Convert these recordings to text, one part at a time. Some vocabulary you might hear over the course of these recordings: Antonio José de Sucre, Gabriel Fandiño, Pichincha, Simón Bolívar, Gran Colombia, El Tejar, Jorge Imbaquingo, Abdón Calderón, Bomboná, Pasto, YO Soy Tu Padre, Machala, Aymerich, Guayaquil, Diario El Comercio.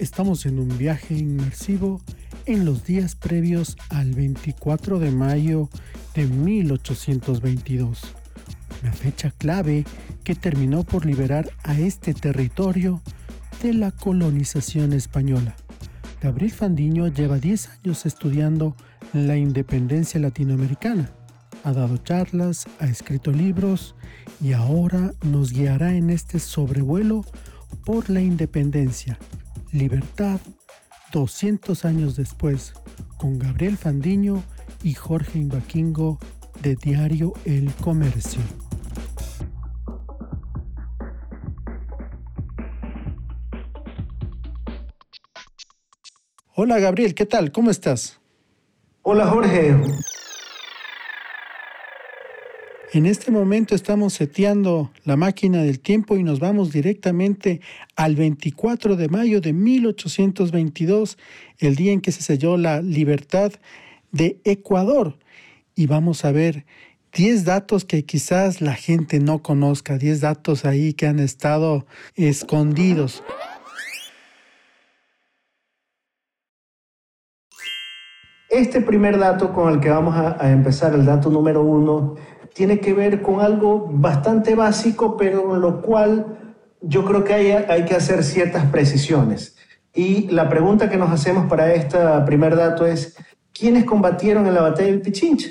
Estamos en un viaje inmersivo en los días previos al 24 de mayo de 1822, una fecha clave que terminó por liberar a este territorio de la colonización española. Gabriel Fandiño lleva 10 años estudiando la independencia latinoamericana, ha dado charlas, ha escrito libros y ahora nos guiará en este sobrevuelo por la independencia, libertad, 200 años después, con Gabriel Fandiño y Jorge Imbaquingo de Diario El Comercio. Hola Gabriel, ¿qué tal? ¿Cómo estás? Hola Jorge. En este momento estamos seteando la máquina del tiempo y nos vamos directamente al 24 de mayo de 1822, el día en que se selló la libertad de Ecuador. Y vamos a ver 10 datos que quizás la gente no conozca, 10 datos ahí que han estado escondidos. Este primer dato con el que vamos a empezar, el dato número 1, tiene que ver con algo bastante básico, pero con lo cual yo creo que hay que hacer ciertas precisiones. Y la pregunta que nos hacemos para este primer dato es, ¿quiénes combatieron en la batalla de Pichincha?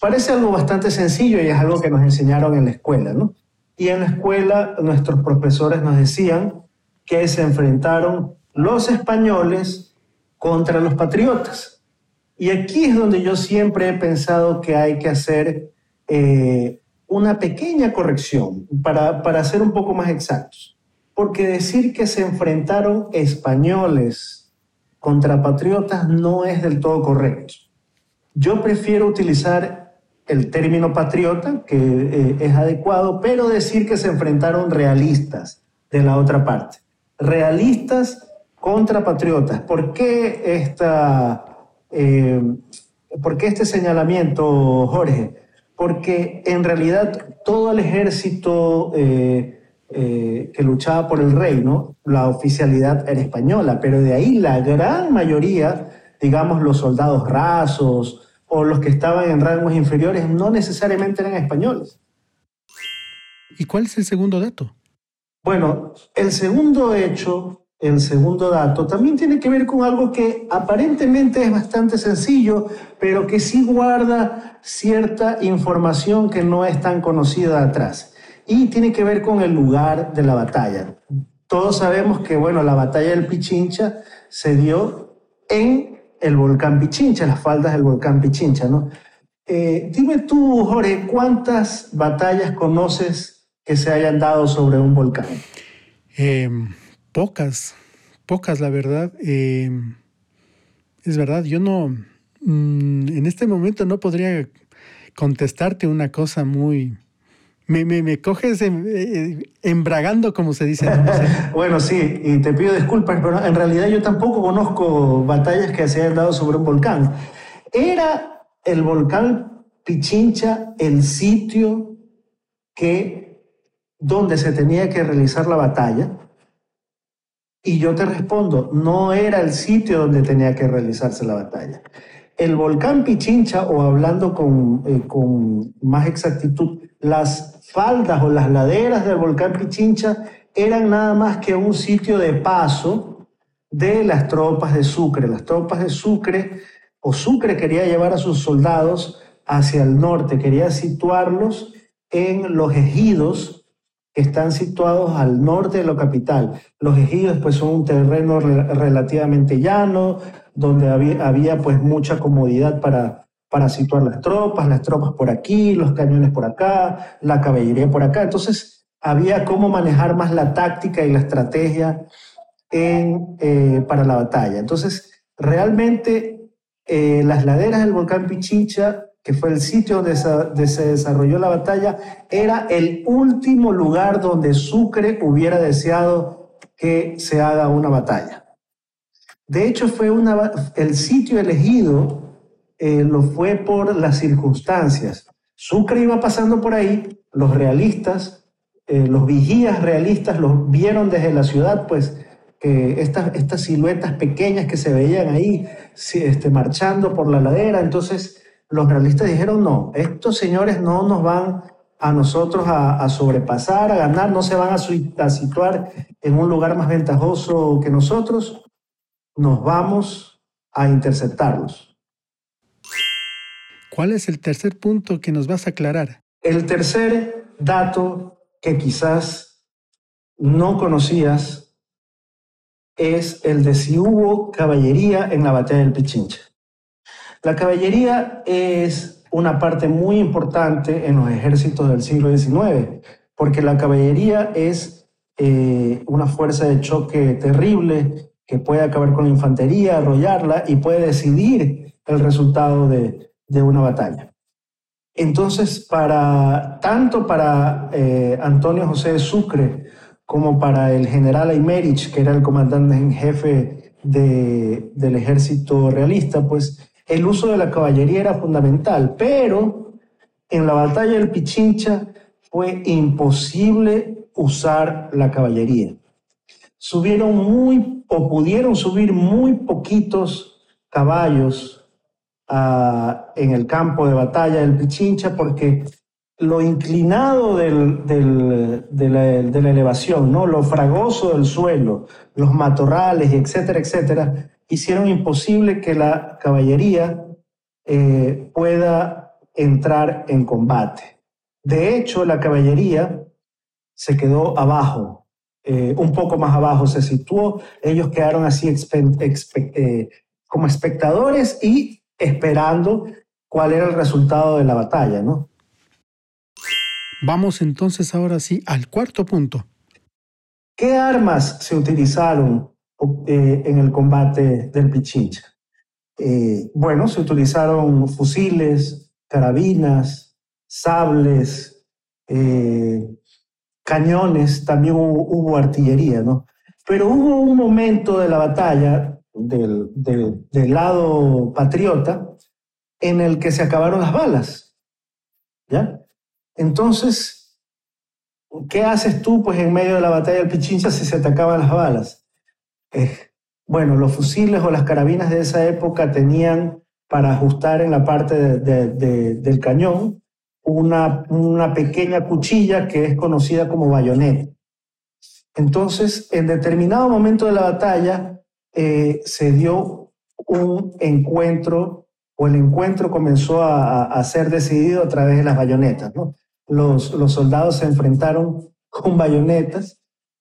Parece algo bastante sencillo y es algo que nos enseñaron en la escuela, ¿no? Y en la escuela nuestros profesores nos decían que se enfrentaron los españoles contra los patriotas. Y aquí es donde yo siempre he pensado que hay que hacer una pequeña corrección para ser un poco más exactos. Porque decir que se enfrentaron españoles contra patriotas no es del todo correcto. Yo prefiero utilizar el término patriota, que es adecuado, pero decir que se enfrentaron realistas de la otra parte. Realistas contra patriotas. ¿Por qué ¿Por qué este señalamiento, Jorge? Porque en realidad todo el ejército que luchaba por el reino, la oficialidad era española, pero de ahí la gran mayoría, digamos los soldados rasos o los que estaban en rangos inferiores, no necesariamente eran españoles. ¿Y cuál es el segundo dato? Bueno, el segundo dato también tiene que ver con algo que aparentemente es bastante sencillo, pero que sí guarda cierta información que no es tan conocida atrás. Y tiene que ver con el lugar de la batalla. Todos sabemos que, bueno, la batalla del Pichincha se dio en el volcán Pichincha, las faldas del volcán Pichincha, ¿no? Dime tú, Jorge, ¿cuántas batallas conoces que se hayan dado sobre un volcán? Pocas, la verdad. Es verdad, yo no... en este momento no podría contestarte una cosa muy... Me coges embragando, como se dice. No sé. Bueno, sí, y te pido disculpas, pero en realidad yo tampoco conozco batallas que se hayan dado sobre un volcán. ¿Era el volcán Pichincha el sitio donde se tenía que realizar la batalla? Y yo te respondo, no era el sitio donde tenía que realizarse la batalla. El volcán Pichincha, o hablando con más exactitud, las faldas o las laderas del volcán Pichincha eran nada más que un sitio de paso de las tropas de Sucre. Las tropas de Sucre, o Sucre quería llevar a sus soldados hacia el norte, quería situarlos en los ejidos que están situados al norte de la capital. Los ejidos pues son un terreno relativamente llano, donde había pues mucha comodidad para situar las tropas por aquí, los cañones por acá, la caballería por acá. Entonces había cómo manejar más la táctica y la estrategia para la batalla. Entonces realmente las laderas del volcán Pichincha, que fue el sitio donde se desarrolló la batalla, era el último lugar donde Sucre hubiera deseado que se haga una batalla. De hecho, el sitio elegido lo fue por las circunstancias. Sucre iba pasando por ahí, los realistas, los vigías realistas los vieron desde la ciudad, pues que estas siluetas pequeñas que se veían ahí marchando por la ladera. Entonces los realistas dijeron, no, estos señores no nos van a nosotros a sobrepasar, a ganar, no se van a situar en un lugar más ventajoso que nosotros, nos vamos a interceptarlos. ¿Cuál es el tercer punto que nos vas a aclarar? El tercer dato que quizás no conocías es el de si hubo caballería en la batalla del Pichincha. La caballería es una parte muy importante en los ejércitos del siglo XIX, porque la caballería es una fuerza de choque terrible que puede acabar con la infantería, arrollarla y puede decidir el resultado de una batalla. Entonces, tanto para Antonio José de Sucre como para el general Aymerich, que era el comandante en jefe del ejército realista, pues el uso de la caballería era fundamental, pero en la batalla del Pichincha fue imposible usar la caballería. Pudieron subir muy poquitos caballos en el campo de batalla del Pichincha, porque lo inclinado de la elevación, ¿no?, lo fragoso del suelo, los matorrales, etcétera, etcétera, hicieron imposible que la caballería pueda entrar en combate. De hecho, la caballería se quedó abajo, un poco más abajo se situó. Ellos quedaron así como espectadores y esperando cuál era el resultado de la batalla, ¿no? Vamos entonces ahora sí al cuarto punto. ¿Qué armas se utilizaron en el combate del Pichincha? Bueno, se utilizaron fusiles, carabinas, sables, cañones, también hubo artillería, ¿no? Pero hubo un momento de la batalla del lado patriota en el que se acabaron las balas, ¿ya? Entonces, ¿qué haces tú, pues, en medio de la batalla del Pichincha si se te acaban las balas? Bueno, los fusiles o las carabinas de esa época tenían para ajustar en la parte del cañón una pequeña cuchilla que es conocida como bayoneta. Entonces, en determinado momento de la batalla se dio un encuentro, o el encuentro comenzó a ser decidido a través de las bayonetas, ¿no? Los soldados se enfrentaron con bayonetas.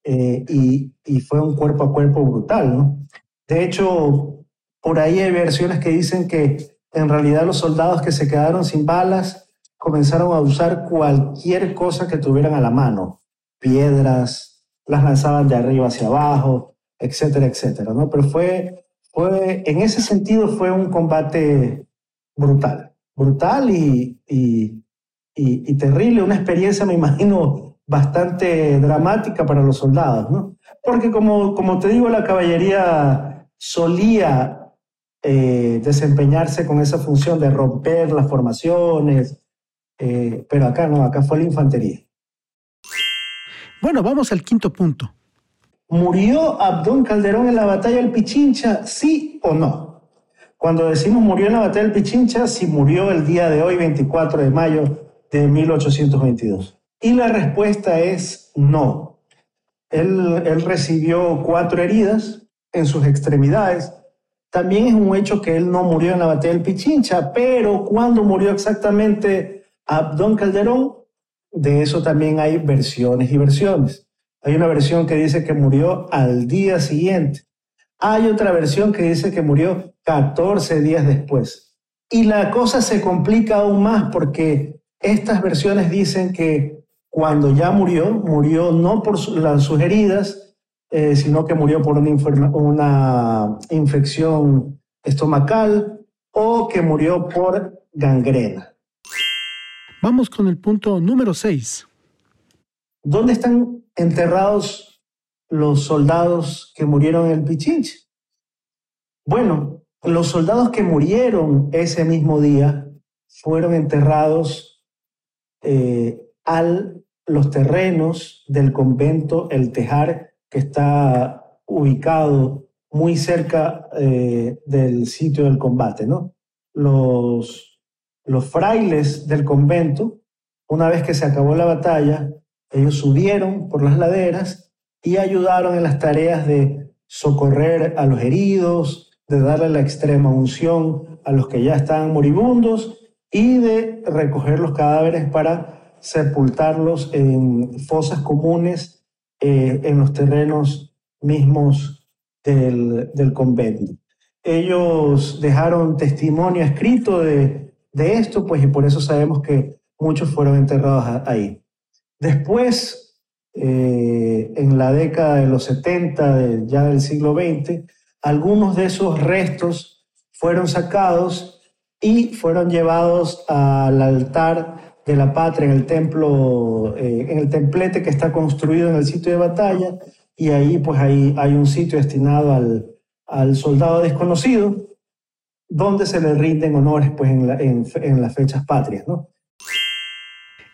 Y fue un cuerpo a cuerpo brutal, ¿no? De hecho, por ahí hay versiones que dicen que en realidad los soldados que se quedaron sin balas comenzaron a usar cualquier cosa que tuvieran a la mano, piedras, las lanzaban de arriba hacia abajo, etcétera, etcétera, ¿no? Pero en ese sentido fue un combate brutal y terrible, una experiencia, me imagino, bastante dramática para los soldados, ¿no? Porque como te digo, la caballería solía desempeñarse con esa función de romper las formaciones, pero acá no, acá fue la infantería. Bueno, vamos al quinto punto. ¿Murió Abdón Calderón en la batalla del Pichincha, sí o no? Cuando decimos murió en la batalla del Pichincha, sí murió el día de hoy, 24 de mayo de 1822. Y la respuesta es no. Él recibió 4 heridas en sus extremidades. También es un hecho que él no murió en la batalla del Pichincha, pero ¿cuándo murió exactamente Abdón Calderón? De eso también hay versiones y versiones. Hay una versión que dice que murió al día siguiente. Hay otra versión que dice que murió 14 días después. Y la cosa se complica aún más porque estas versiones dicen que cuando ya murió no por sus heridas, sino que murió por una infección estomacal o que murió por gangrena. Vamos con el punto número 6. ¿Dónde están enterrados los soldados que murieron en el Pichincha? Bueno, los soldados que murieron ese mismo día fueron enterrados a los terrenos del convento El Tejar, que está ubicado muy cerca del sitio del combate, ¿no? Los frailes del convento, una vez que se acabó la batalla, ellos subieron por las laderas y ayudaron en las tareas de socorrer a los heridos, de darle la extrema unción a los que ya estaban moribundos y de recoger los cadáveres para sepultarlos en fosas comunes en los terrenos mismos del convento. Ellos dejaron testimonio escrito de esto, pues, y por eso sabemos que muchos fueron enterrados ahí. Después, en la década de los 70, ya del siglo XX, algunos de esos restos fueron sacados y fueron llevados al altar de la patria, en el templo, en el templete que está construido en el sitio de batalla, y ahí, pues, ahí hay un sitio destinado al soldado desconocido, donde se le rinden honores, pues, en las fechas patrias, ¿no?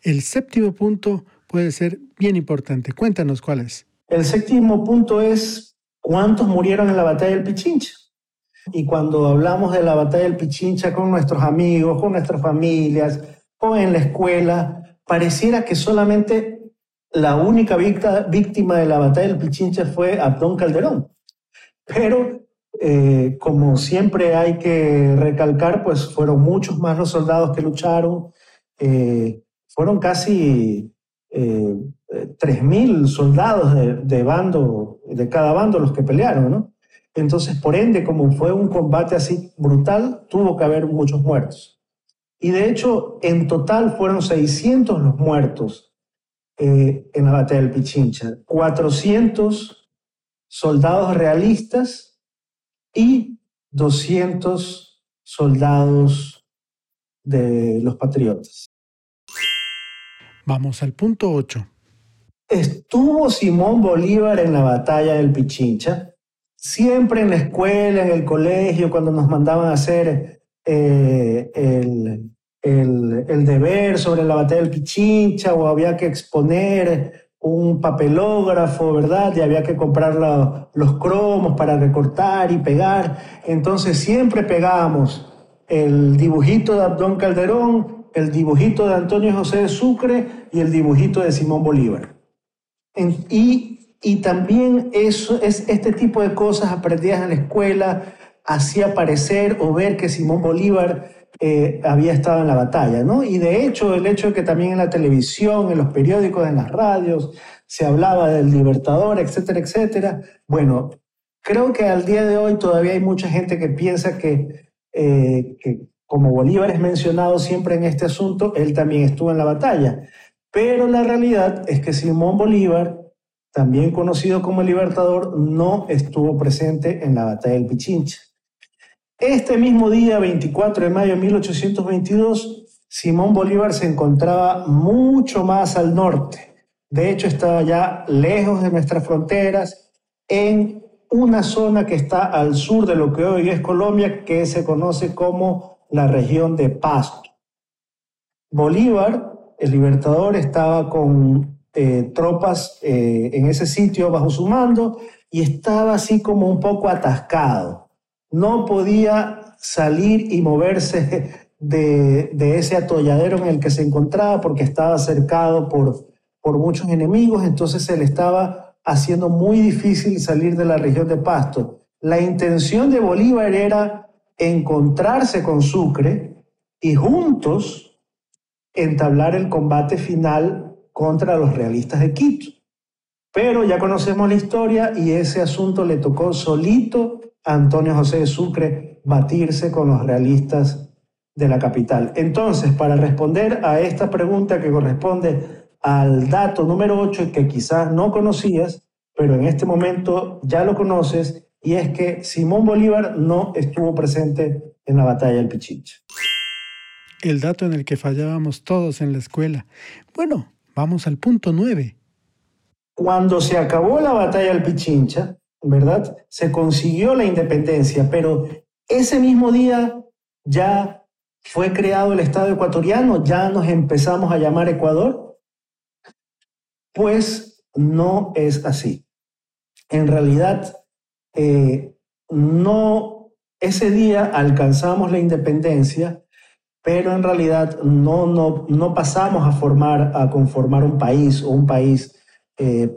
El séptimo punto puede ser bien importante. Cuéntanos cuál es. El séptimo punto es cuántos murieron en la batalla del Pichincha. Y cuando hablamos de la batalla del Pichincha con nuestros amigos, con nuestras familias o en la escuela, pareciera que solamente la única víctima de la batalla del Pichincha fue Abdón Calderón. Pero como siempre hay que recalcar, pues fueron muchos más los soldados que lucharon. Fueron casi 3.000 soldados de cada bando los que pelearon, ¿no? Entonces, por ende, como fue un combate así brutal, tuvo que haber muchos muertos. Y de hecho, en total fueron 600 los muertos en la batalla del Pichincha, 400 soldados realistas y 200 soldados de los patriotas. Vamos al punto 8. ¿Estuvo Simón Bolívar en la batalla del Pichincha? Siempre en la escuela, en el colegio, cuando nos mandaban a hacer el deber sobre la batalla del Pichincha, o había que exponer un papelógrafo, ¿verdad? Y había que comprar los cromos para recortar y pegar. Entonces siempre pegábamos el dibujito de Abdón Calderón, el dibujito de Antonio José de Sucre y el dibujito de Simón Bolívar. Y también eso, este tipo de cosas aprendidas en la escuela hacía parecer o ver que Simón Bolívar había estado en la batalla, ¿no? Y de hecho, el hecho de que también en la televisión, en los periódicos, en las radios, se hablaba del Libertador, etcétera, etcétera. Bueno, creo que al día de hoy todavía hay mucha gente que piensa que como Bolívar es mencionado siempre en este asunto, él también estuvo en la batalla. Pero la realidad es que Simón Bolívar, también conocido como el Libertador, no estuvo presente en la batalla del Pichincha. Este mismo día, 24 de mayo de 1822, Simón Bolívar se encontraba mucho más al norte. De hecho, estaba ya lejos de nuestras fronteras, en una zona que está al sur de lo que hoy es Colombia, que se conoce como la región de Pasto. Bolívar, el Libertador, estaba con tropas en ese sitio bajo su mando y estaba así como un poco atascado. No podía salir y moverse de ese atolladero en el que se encontraba porque estaba cercado por muchos enemigos, entonces se le estaba haciendo muy difícil salir de la región de Pasto. La intención de Bolívar era encontrarse con Sucre y juntos entablar el combate final contra los realistas de Quito. Pero ya conocemos la historia y ese asunto le tocó solito a Antonio José de Sucre batirse con los realistas de la capital. Entonces, para responder a esta pregunta que corresponde al dato número 8 que quizás no conocías, pero en este momento ya lo conoces, y es que Simón Bolívar no estuvo presente en la batalla del Pichincha. El dato en el que fallábamos todos en la escuela. Bueno, vamos al punto 9. Cuando se acabó la batalla del Pichincha, ¿verdad? Se consiguió la independencia, pero ese mismo día ya fue creado el Estado ecuatoriano, ya nos empezamos a llamar Ecuador. Pues no es así. En realidad, Ese día alcanzamos la independencia, pero en realidad no pasamos a conformar un país o un país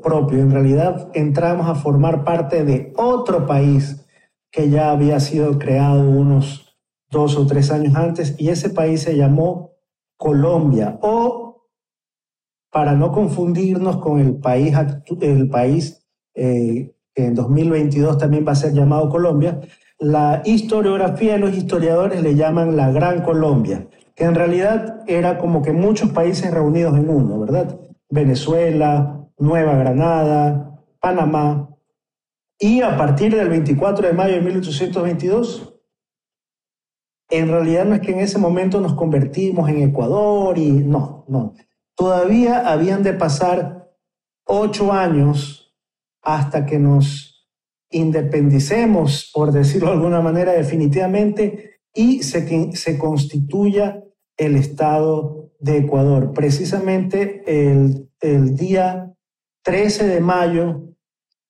propio. En realidad entramos a formar parte de otro país que ya había sido creado unos 2 o 3 años antes, y ese país se llamó Colombia, o para no confundirnos con el país que en 2022 también va a ser llamado Colombia, la historiografía, los historiadores le llaman la Gran Colombia, que en realidad era como que muchos países reunidos en uno, ¿verdad? Venezuela, Nueva Granada, Panamá, y a partir del 24 de mayo de 1822, en realidad no es que en ese momento nos convertimos en Ecuador y no. Todavía habían de pasar 8 años hasta que nos independicemos, por decirlo de alguna manera, definitivamente, y se constituya el Estado de Ecuador. Precisamente el día 13 de mayo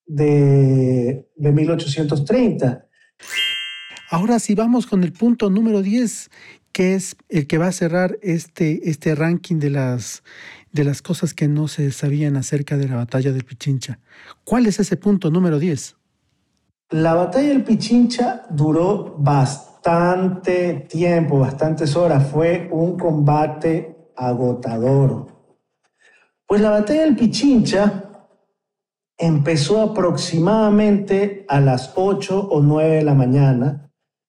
de 1830. Ahora sí vamos con el punto número 10, que es el que va a cerrar este ranking de las cosas que no se sabían acerca de la batalla del Pichincha. ¿Cuál es ese punto número 10? La batalla del Pichincha duró bastante tiempo, bastantes horas. Fue un combate agotador. Pues la batalla del Pichincha empezó aproximadamente a las 8 o 9 de la mañana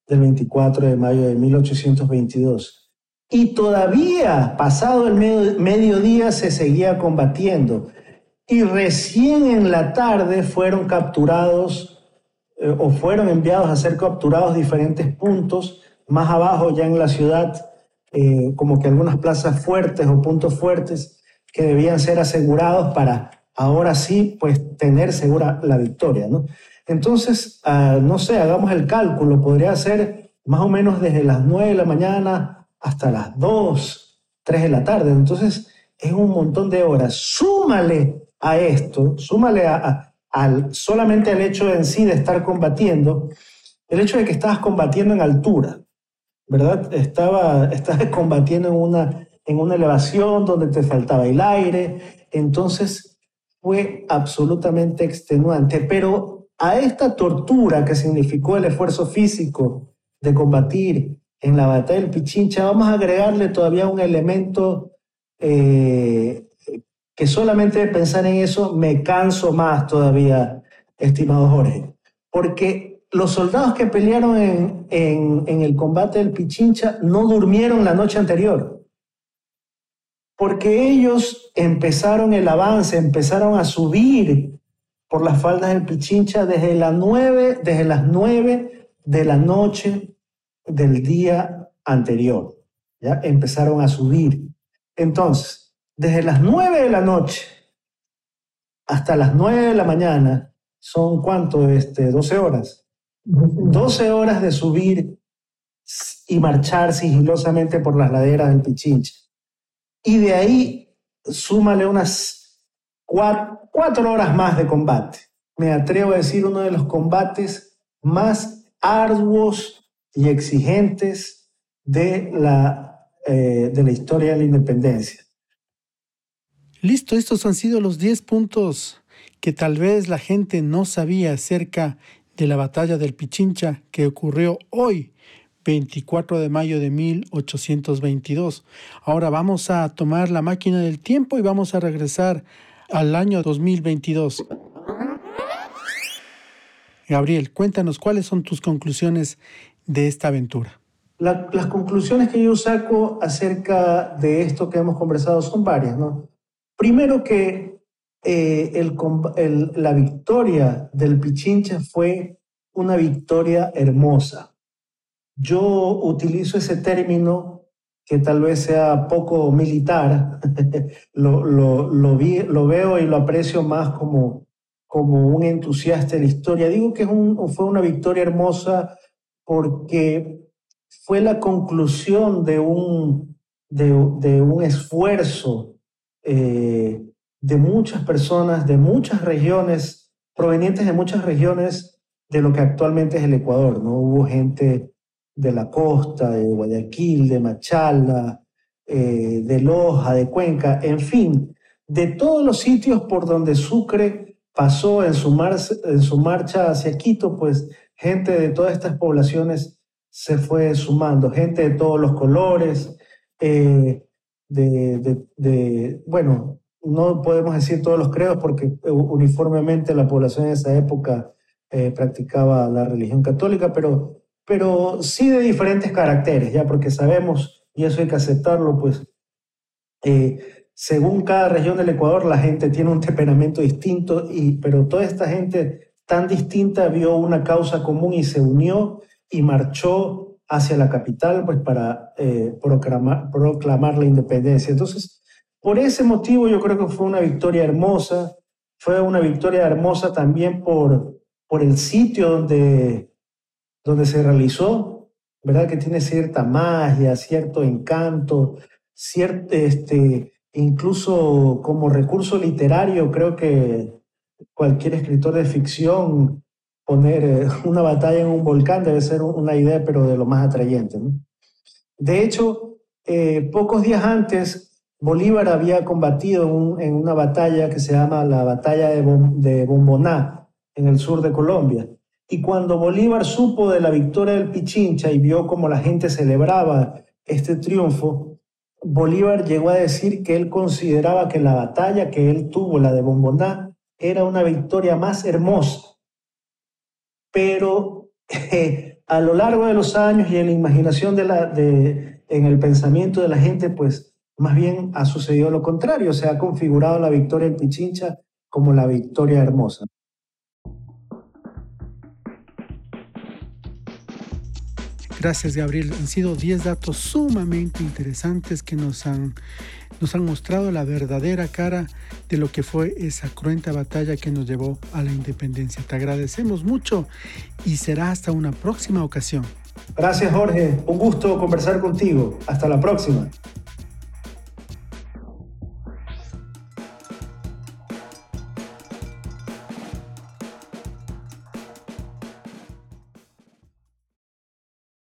del 24 de mayo de 1822. Y todavía, pasado el mediodía, se seguía combatiendo. Y recién en la tarde fueron capturados o fueron enviados a ser capturados diferentes puntos más abajo ya en la ciudad, como que algunas plazas fuertes o puntos fuertes que debían ser asegurados para ahora sí pues tener segura la victoria, ¿no? Entonces, no sé, hagamos el cálculo, podría ser más o menos desde las 9 de la mañana hasta las 2, 3 de la tarde. Entonces es un montón de horas. Súmale a esto, súmale solamente el hecho en sí de estar combatiendo, el hecho de que estabas combatiendo en altura, ¿verdad? Estabas combatiendo en una elevación donde te faltaba el aire, entonces fue absolutamente extenuante. Pero a esta tortura que significó el esfuerzo físico de combatir en la batalla del Pichincha, vamos a agregarle todavía un elemento que solamente de pensar en eso me canso más todavía, estimado Jorge, porque los soldados que pelearon en el combate del Pichincha no durmieron la noche anterior, porque ellos empezaron el avance, empezaron a subir por las faldas del Pichincha desde las 9 de la noche del día anterior, ¿ya? Empezaron a subir. Entonces, desde las 9 de la noche hasta las 9 de la mañana, son ¿cuánto? 12 horas. 12 horas de subir y marchar sigilosamente por las laderas del Pichincha. Y de ahí, súmale unas 4 horas más de combate. Me atrevo a decir uno de los combates más arduos y exigentes de la historia de la independencia. Listo, estos han sido los 10 puntos que tal vez la gente no sabía acerca de la batalla del Pichincha que ocurrió hoy, 24 de mayo de 1822. Ahora vamos a tomar la máquina del tiempo y vamos a regresar al año 2022. Gabriel, cuéntanos cuáles son tus conclusiones de esta aventura. Las conclusiones que yo saco acerca de esto que hemos conversado son varias, ¿no? Primero que la victoria del Pichincha fue una victoria hermosa. Yo utilizo ese término que tal vez sea poco militar, lo veo y lo aprecio más como un entusiasta de la historia. Digo que fue una victoria hermosa porque fue la conclusión de un esfuerzo de muchas personas, de muchas regiones, provenientes de muchas regiones de lo que actualmente es el Ecuador, ¿no? Hubo gente de la costa, de Guayaquil, de Machala, de Loja, de Cuenca, en fin, de todos los sitios por donde Sucre pasó en su marcha hacia Quito, pues gente de todas estas poblaciones se fue sumando, gente de todos los colores, bueno, no podemos decir todos los credos porque uniformemente la población en esa época practicaba la religión católica, pero sí de diferentes caracteres, ya, porque sabemos, y eso hay que aceptarlo, pues según cada región del Ecuador la gente tiene un temperamento distinto, pero toda esta gente tan distinta vio una causa común y se unió y marchó hacia la capital pues, para proclamar la independencia. Entonces, por ese motivo yo creo que fue una victoria hermosa, también por el sitio donde se realizó, ¿verdad? Que tiene cierta magia, cierto encanto, incluso como recurso literario, creo que cualquier escritor de ficción poner una batalla en un volcán debe ser una idea, pero de lo más atrayente, ¿no? De hecho, pocos días antes, Bolívar había combatido en una batalla que se llama la batalla de Bomboná, en el sur de Colombia. Y cuando Bolívar supo de la victoria del Pichincha y vio cómo la gente celebraba este triunfo, Bolívar llegó a decir que él consideraba que la batalla que él tuvo, la de Bomboná, era una victoria más hermosa. Pero a lo largo de los años y en la imaginación, en el pensamiento de la gente, pues más bien ha sucedido lo contrario. Se ha configurado la victoria del Pichincha como la victoria hermosa. Gracias, Gabriel. Han sido 10 datos sumamente interesantes que nos han mostrado la verdadera cara de lo que fue esa cruenta batalla que nos llevó a la independencia. Te agradecemos mucho y será hasta una próxima ocasión. Gracias, Jorge. Un gusto conversar contigo. Hasta la próxima.